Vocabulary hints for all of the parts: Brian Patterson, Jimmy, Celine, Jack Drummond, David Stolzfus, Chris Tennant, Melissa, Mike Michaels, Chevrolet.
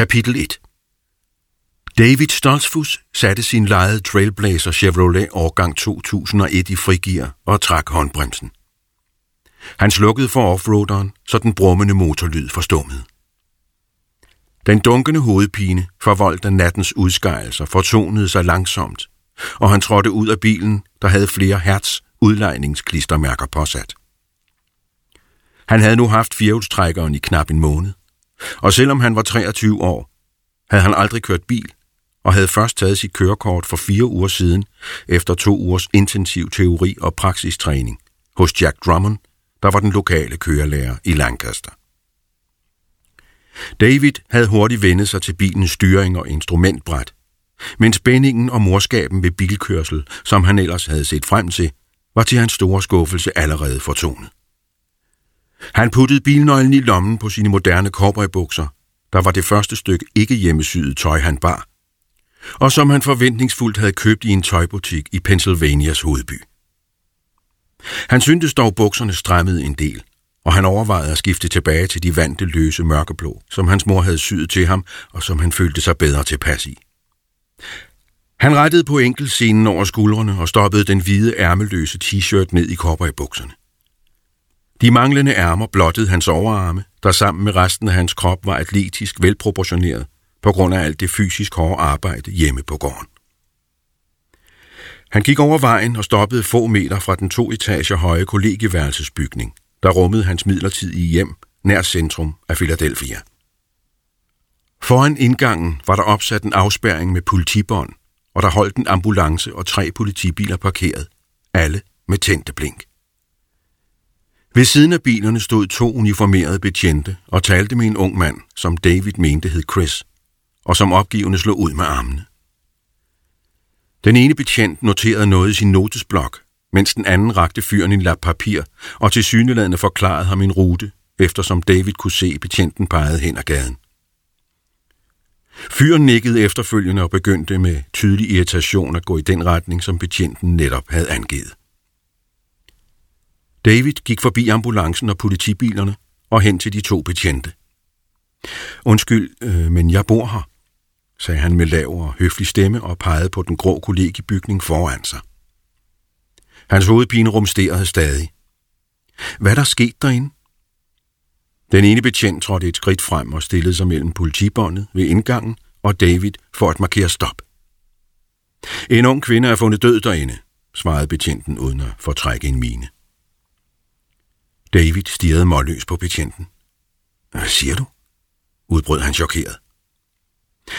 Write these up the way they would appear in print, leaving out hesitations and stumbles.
Kapitel 1. David Stolzfus satte sin lejede Trailblazer Chevrolet årgang 2001 i frigear og trak håndbremsen. Han slukkede for offroaderen, så den brummende motorlyd forstummede. Den dunkende hovedpine, forvoldt af nattens udskejelser, fortonede sig langsomt, og han trådte ud af bilen, der havde flere hertz udlejningsklistermærker påsat. Han havde nu haft firehjulstrækkeren i knap en måned, og selvom han var 23 år, havde han aldrig kørt bil, og havde først taget sit kørekort for 4 uger siden, efter 2 ugers intensiv teori og praksistræning, hos Jack Drummond, der var den lokale kørelærer i Lancaster. David havde hurtigt vendt sig til bilens styring og instrumentbræt, men spændingen og morskaben ved bilkørsel, som han ellers havde set frem til, var til hans store skuffelse allerede fortonet. Han puttede bilnøglen i lommen på sine moderne cowboybukser, der var det første stykke ikke hjemmesyet tøj, han bar, og som han forventningsfuldt havde købt i en tøjbutik i Pennsylvanias hovedby. Han syntes dog, bukserne strammede en del, og han overvejede at skifte tilbage til de vante løse mørkeblå, som hans mor havde syet til ham, og som han følte sig bedre tilpas i. Han rettede på enkelscenen over skuldrene og stoppede den hvide ærmeløse t-shirt ned i cowboybukserne. De manglende ærmer blottede hans overarme, der sammen med resten af hans krop var atletisk velproportioneret på grund af alt det fysisk hårde arbejde hjemme på gården. Han gik over vejen og stoppede få meter fra den 2 etager høje kollegieværelsesbygning, der rummede hans midlertidige hjem nær centrum af Philadelphia. Foran indgangen var der opsat en afspærring med politibånd, og der holdt en ambulance og 3 politibiler parkeret, alle med tændte blink. Ved siden af bilerne stod 2 uniformerede betjente og talte med en ung mand, som David mente hed Chris, og som opgivende slog ud med armene. Den ene betjent noterede noget i sin notesblok, mens den anden rakte fyren en lap papir og tilsyneladende forklarede ham en rute, eftersom David kunne se betjenten pegede hen ad gaden. Fyren nikkede efterfølgende og begyndte med tydelig irritation at gå i den retning, som betjenten netop havde angivet. David gik forbi ambulancen og politibilerne og hen til de 2 betjente. Undskyld, men jeg bor her, sagde han med lav og høflig stemme og pegede på den grå kollegiebygning foran sig. Hans hovedpine rumsterede stadig. Hvad der skete derinde? Den ene betjent trådte et skridt frem og stillede sig mellem politibåndet ved indgangen og David for at markere stop. En ung kvinde er fundet død derinde, svarede betjenten uden at fortrække en mine. David stirrede målløs på betjenten. Hvad siger du? Udbrød han chokeret.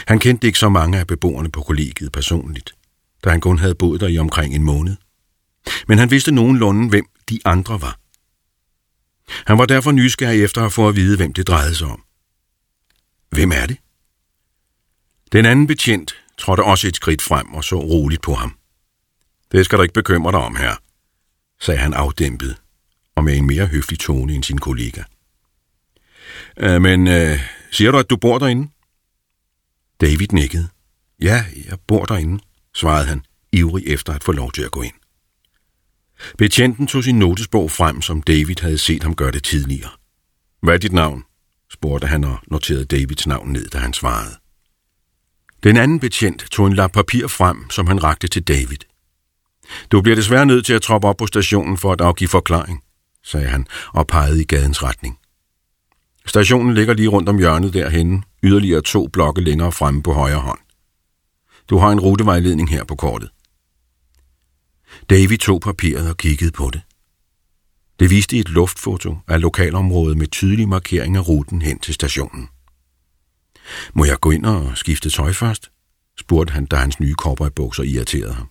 Han kendte ikke så mange af beboerne på kollegiet personligt, da han kun havde boet der i omkring en måned. Men han vidste nogenlunde, hvem de andre var. Han var derfor nysgerrig efter at få at vide, hvem det drejede sig om. Hvem er det? Den anden betjent trådte også et skridt frem og så roligt på ham. Det skal du ikke bekymre dig om her, sagde han afdæmpet og med en mere høflig tone end sin kollega. Men siger du, at du bor derinde? David nikkede. Ja, jeg bor derinde, svarede han, ivrig efter at få lov til at gå ind. Betjenten tog sin notesbog frem, som David havde set ham gøre det tidligere. Hvad er dit navn? Spurgte han og noterede Davids navn ned, da han svarede. Den anden betjent tog en lap papir frem, som han rakte til David. Du bliver desværre nødt til at troppe op på stationen for at afgive forklaring, sagde han og pegede i gadens retning. Stationen ligger lige rundt om hjørnet derhenne, yderligere 2 blokke længere fremme på højre hånd. Du har en rutevejledning her på kortet. David tog papiret og kiggede på det. Det viste et luftfoto af lokalområdet med tydelig markering af ruten hen til stationen. Må jeg gå ind og skifte tøj først? Spurgte han, da hans nye cowboybukser irriterede ham.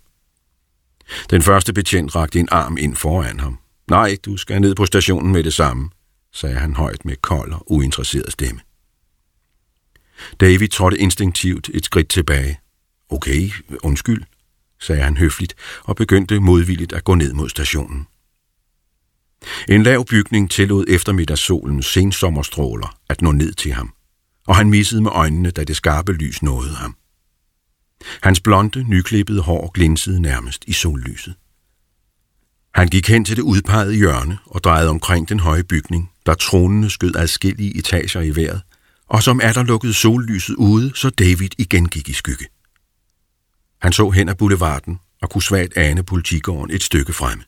Den første betjent rakte en arm ind foran ham. Nej, du skal ned på stationen med det samme, sagde han højt med kold og uinteresseret stemme. David trådte instinktivt et skridt tilbage. Okay, undskyld, sagde han høfligt og begyndte modvilligt at gå ned mod stationen. En lav bygning tillod eftermiddagssolens sensommerstråler at nå ned til ham, og han missede med øjnene, da det skarpe lys nåede ham. Hans blonde, nyklippede hår glinsede nærmest i sollyset. Han gik hen til det udpegede hjørne og drejede omkring den høje bygning, der tronende skød adskillige etager i vejret, og som atter lukkede sollyset ude, så David igen gik i skygge. Han så hen ad boulevarden og kunne svagt ane politigården et stykke fremme.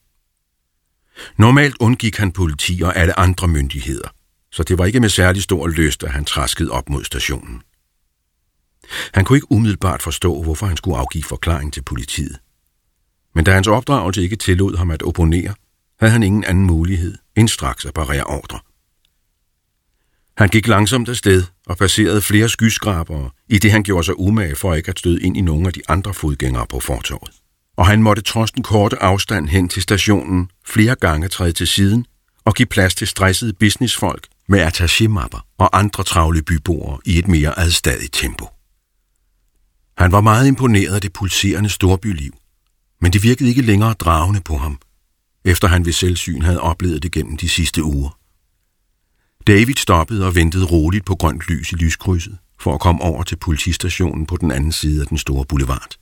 Normalt undgik han politi og alle andre myndigheder, så det var ikke med særlig stor lyst, at han traskede op mod stationen. Han kunne ikke umiddelbart forstå, hvorfor han skulle afgive forklaring til politiet. Men da hans opdragelse ikke tillod ham at opponere, havde han ingen anden mulighed end straks at parere ordre. Han gik langsomt afsted og passerede flere skyskrabere, i det han gjorde sig umage for ikke at støde ind i nogen af de andre fodgængere på fortovet. Og han måtte trods den korte afstand hen til stationen flere gange træde til siden og give plads til stressede businessfolk med attaché-mapper og andre travle byboere i et mere adstadigt tempo. Han var meget imponeret af det pulserende storbyliv, men det virkede ikke længere dragende på ham, efter han ved selvsyn havde oplevet det gennem de sidste uger. David stoppede og ventede roligt på grønt lys i lyskrydset for at komme over til politistationen på den anden side af den store boulevard.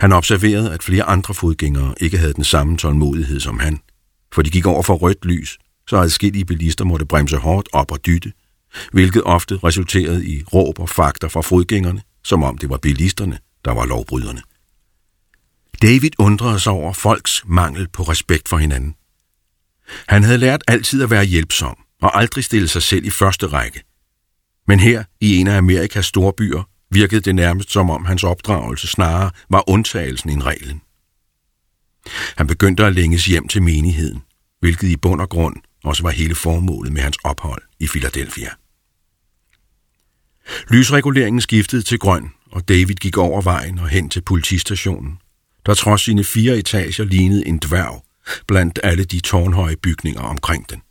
Han observerede, at flere andre fodgængere ikke havde den samme tålmodighed som han, for de gik over for rødt lys, så adskillige bilister måtte bremse hårdt op og dytte, hvilket ofte resulterede i råb og fakter fra fodgængerne, som om det var bilisterne, der var lovbryderne. David undrede sig over folks mangel på respekt for hinanden. Han havde lært altid at være hjælpsom og aldrig stille sig selv i første række. Men her, i en af Amerikas store byer, virkede det nærmest som om hans opdragelse snarere var undtagelsen end reglen. Han begyndte at længes hjem til menigheden, hvilket i bund og grund også var hele formålet med hans ophold i Philadelphia. Lysreguleringen skiftede til grøn, og David gik over vejen og hen til politistationen, der trods sine 4 etager lignede en dværg blandt alle de tårnhøje bygninger omkring den.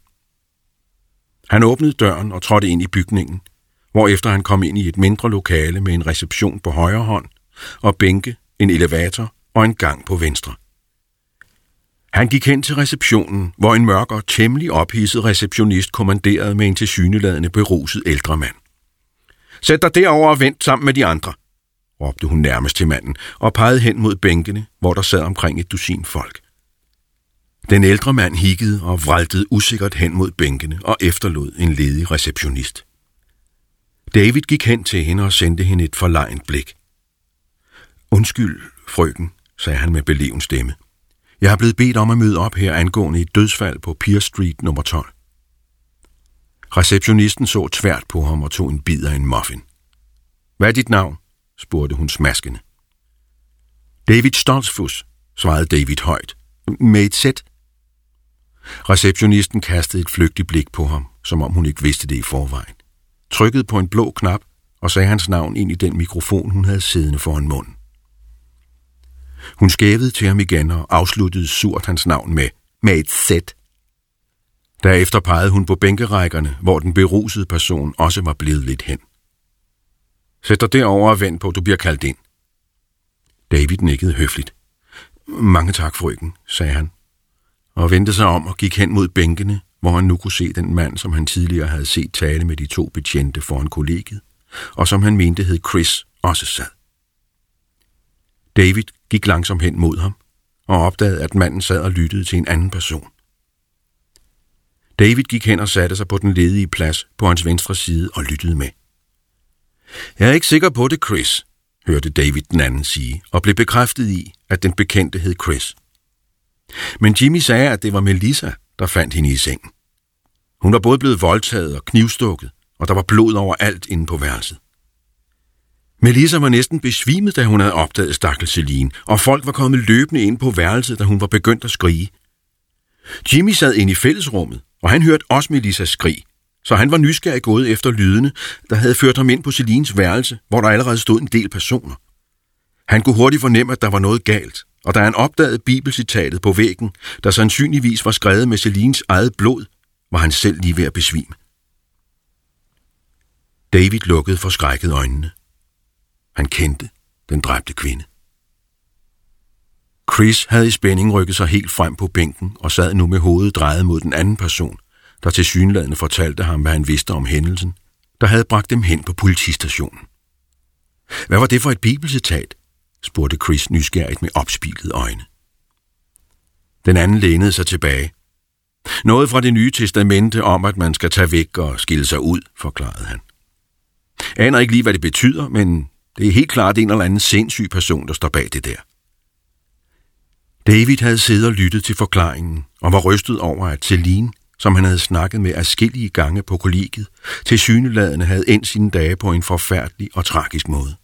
Han åbnede døren og trådte ind i bygningen, hvorefter han kom ind i et mindre lokale med en reception på højre hånd, og bænke, en elevator og en gang på venstre. Han gik hen til receptionen, hvor en mørk og temmelig ophidset receptionist kommanderede med en tilsyneladende beruset ældre mand. "Sæt dig derovre og vent sammen med de andre," råbte hun nærmest til manden og pegede hen mod bænkene, hvor der sad omkring et dusin folk. Den ældre mand hikkede og vræltede usikkert hen mod bænkene og efterlod en ledig receptionist. David gik hen til hende og sendte hende et forlegent blik. "Undskyld, frøken," sagde han med beleven stemme. "Jeg er blevet bedt om at møde op her angående et dødsfald på Pier Street nummer 12. Receptionisten så tvært på ham og tog en bid af en muffin. "Hvad er dit navn?" spurgte hun smaskende. "David Stolzfus," svarede David højt. "Med et sæt." Receptionisten kastede et flygtigt blik på ham, som om hun ikke vidste det i forvejen, trykkede på en blå knap og sagde hans navn ind i den mikrofon, hun havde siddende foran munden. Hun skævede til ham igen og afsluttede surt hans navn med et sæt. Derefter pegede hun på bænkerækkerne, hvor den berusede person også var blevet lidt hen. "Sæt dig derovre og vend på, du bliver kaldt ind." David nikkede høfligt. "Mange tak, frøken," sagde han, og vendte sig om og gik hen mod bænkene, hvor han nu kunne se den mand, som han tidligere havde set tale med de 2 betjente foran kollegiet, og som han mente hed Chris, også sad. David gik langsomt hen mod ham, og opdagede, at manden sad og lyttede til en anden person. David gik hen og satte sig på den ledige plads på hans venstre side og lyttede med. "Jeg er ikke sikker på det, Chris," hørte David den anden sige, og blev bekræftet i, at den bekendte hed Chris. Men Jimmy sagde, at det var Melissa, der fandt hende i sengen. Hun var både blevet voldtaget og knivstukket, og der var blod overalt inde på værelset. Melissa var næsten besvimet, da hun havde opdaget stakkels Celine, og folk var kommet løbende ind på værelset, da hun var begyndt at skrige. Jimmy sad inde i fællesrummet, og han hørte også Melissas skrig, så han var nysgerrig gået efter lydene, der havde ført ham ind på Celines værelse, hvor der allerede stod en del personer. Han kunne hurtigt fornemme, at der var noget galt, og da han opdagede bibelcitatet på væggen, der sandsynligvis var skrevet med Celines eget blod, var han selv lige ved at besvime. David lukkede forskrækket øjnene. Han kendte den dræbte kvinde. Chris havde i spænding rykket sig helt frem på bænken og sad nu med hovedet drejet mod den anden person, der tilsyneladende fortalte ham, hvad han vidste om hændelsen, der havde bragt dem hen på politistationen. "Hvad var det for et bibelcitat?" spurgte Chris nysgerrigt med opspilede øjne. Den anden lænede sig tilbage. "Noget fra Det Nye Testamente om, at man skal tage væk og skille sig ud," forklarede han. Jeg aner ikke lige, hvad det betyder, men det er helt klart en eller anden sindssyg person, der står bag det der. David havde siddet og lyttet til forklaringen, og var rystet over, at Celine, som han havde snakket med adskillige gange på kollegiet, tilsyneladende havde endt sine dage på en forfærdelig og tragisk måde.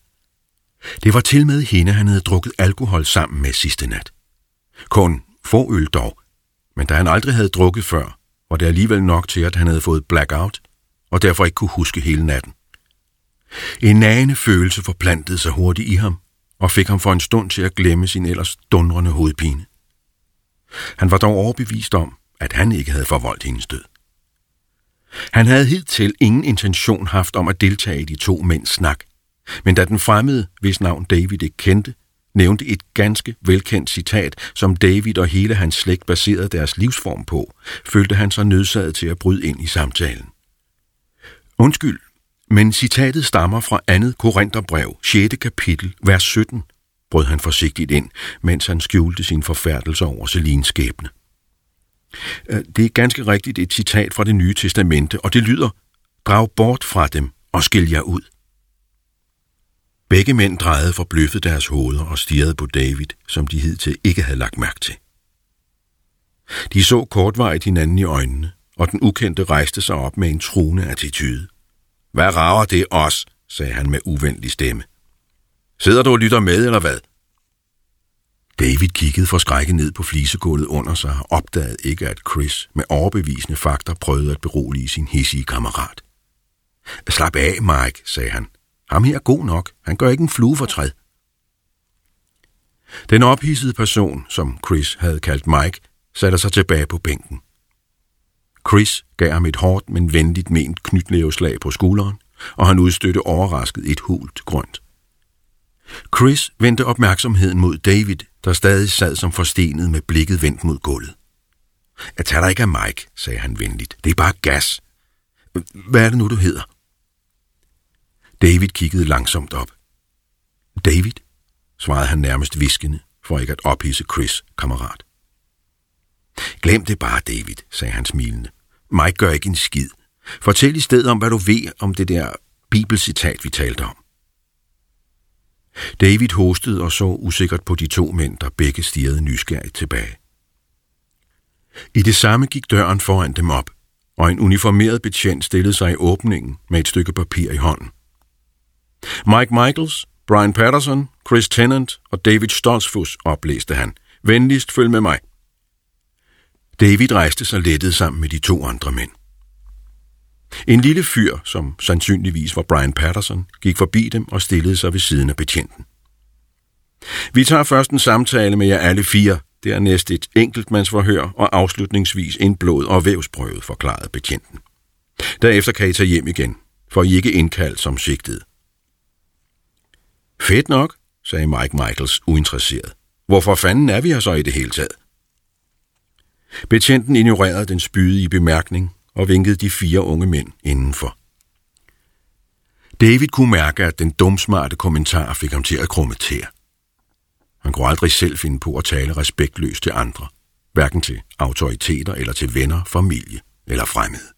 Det var til med hende, han havde drukket alkohol sammen med sidste nat. Kun få øl dog, men da han aldrig havde drukket før, var det alligevel nok til, at han havde fået blackout, og derfor ikke kunne huske hele natten. En nagende følelse forplantede sig hurtigt i ham, og fik ham for en stund til at glemme sin ellers dundrende hovedpine. Han var dog overbevist om, at han ikke havde forvoldt hendes død. Han havde hidtil ingen intention haft om at deltage i de to mænds snak, men da den fremmede, hvis navn David ikke kendte, nævnte et ganske velkendt citat, som David og hele hans slægt baserede deres livsform på, følte han sig nødsaget til at bryde ind i samtalen. Undskyld, men citatet stammer fra 2. Korintherbrev, 6. kapitel, vers 17, brød han forsigtigt ind, mens han skjulte sin forfærdelse over Celines skæbne. Det er ganske rigtigt et citat fra Det Nye Testamente, og det lyder, drag bort fra dem og skil jer ud. Begge mænd drejede forbløffet deres hoveder og stirrede på David, som de hidtil ikke havde lagt mærke til. De så kortvarigt hinanden i øjnene, og den ukendte rejste sig op med en truende attitude. Hvad rager det os, sagde han med uvenlig stemme. Sidder du og lytter med, eller hvad? David kiggede forskrækket ned på flisegulvet under sig og opdagede ikke, at Chris med overbevisende fakter prøvede at berolige sin hissige kammerat. Slap af, Mike, sagde han. Ham her er god nok. Han gør ikke en fluefortræd. Den ophidsede person, som Chris havde kaldt Mike, satte sig tilbage på bænken. Chris gav ham et hårdt, men venligt ment knytnæveslag på skulderen, og han udstødte overrasket et hult grønt. Chris vendte opmærksomheden mod David, der stadig sad som forstenet med blikket vendt mod gulvet. Jeg tager dig ikke af Mike, sagde han venligt. Det er bare gas. Hvad er det nu, du hedder? David kiggede langsomt op. David, svarede han nærmest hviskende, for ikke at ophidse Chris' kammerat. Glem det bare, David, sagde han smilende. Mike gør ikke en skid. Fortæl i stedet om, hvad du ved om det der bibelcitat, vi talte om. David hostede og så usikkert på de to mænd, der begge stirrede nysgerrigt tilbage. I det samme gik døren foran dem op, og en uniformeret betjent stillede sig i åbningen med et stykke papir i hånden. Mike Michaels, Brian Patterson, Chris Tennant og David Stolzfus, oplæste han. Venligst følg med mig. David rejste sig lettet sammen med de to andre mænd. En lille fyr, som sandsynligvis var Brian Patterson, gik forbi dem og stillede sig ved siden af betjenten. Vi tager først en samtale med jer alle fire, dernæst et enkeltmandsforhør og afslutningsvis en blod- og vævsprøve, forklarede betjenten. Derefter kan I tage hjem igen, for I ikke indkaldt som sigtede. Fedt nok, sagde Mike Michaels uinteresseret. Hvorfor fanden er vi her så i det hele taget? Betjenten ignorerede den spydige bemærkning og vinkede de fire unge mænd indenfor. David kunne mærke, at den dumsmarte kommentar fik ham til at krumme tæer. Han kunne aldrig selv finde på at tale respektløst til andre, hverken til autoriteter eller til venner, familie eller fremmede.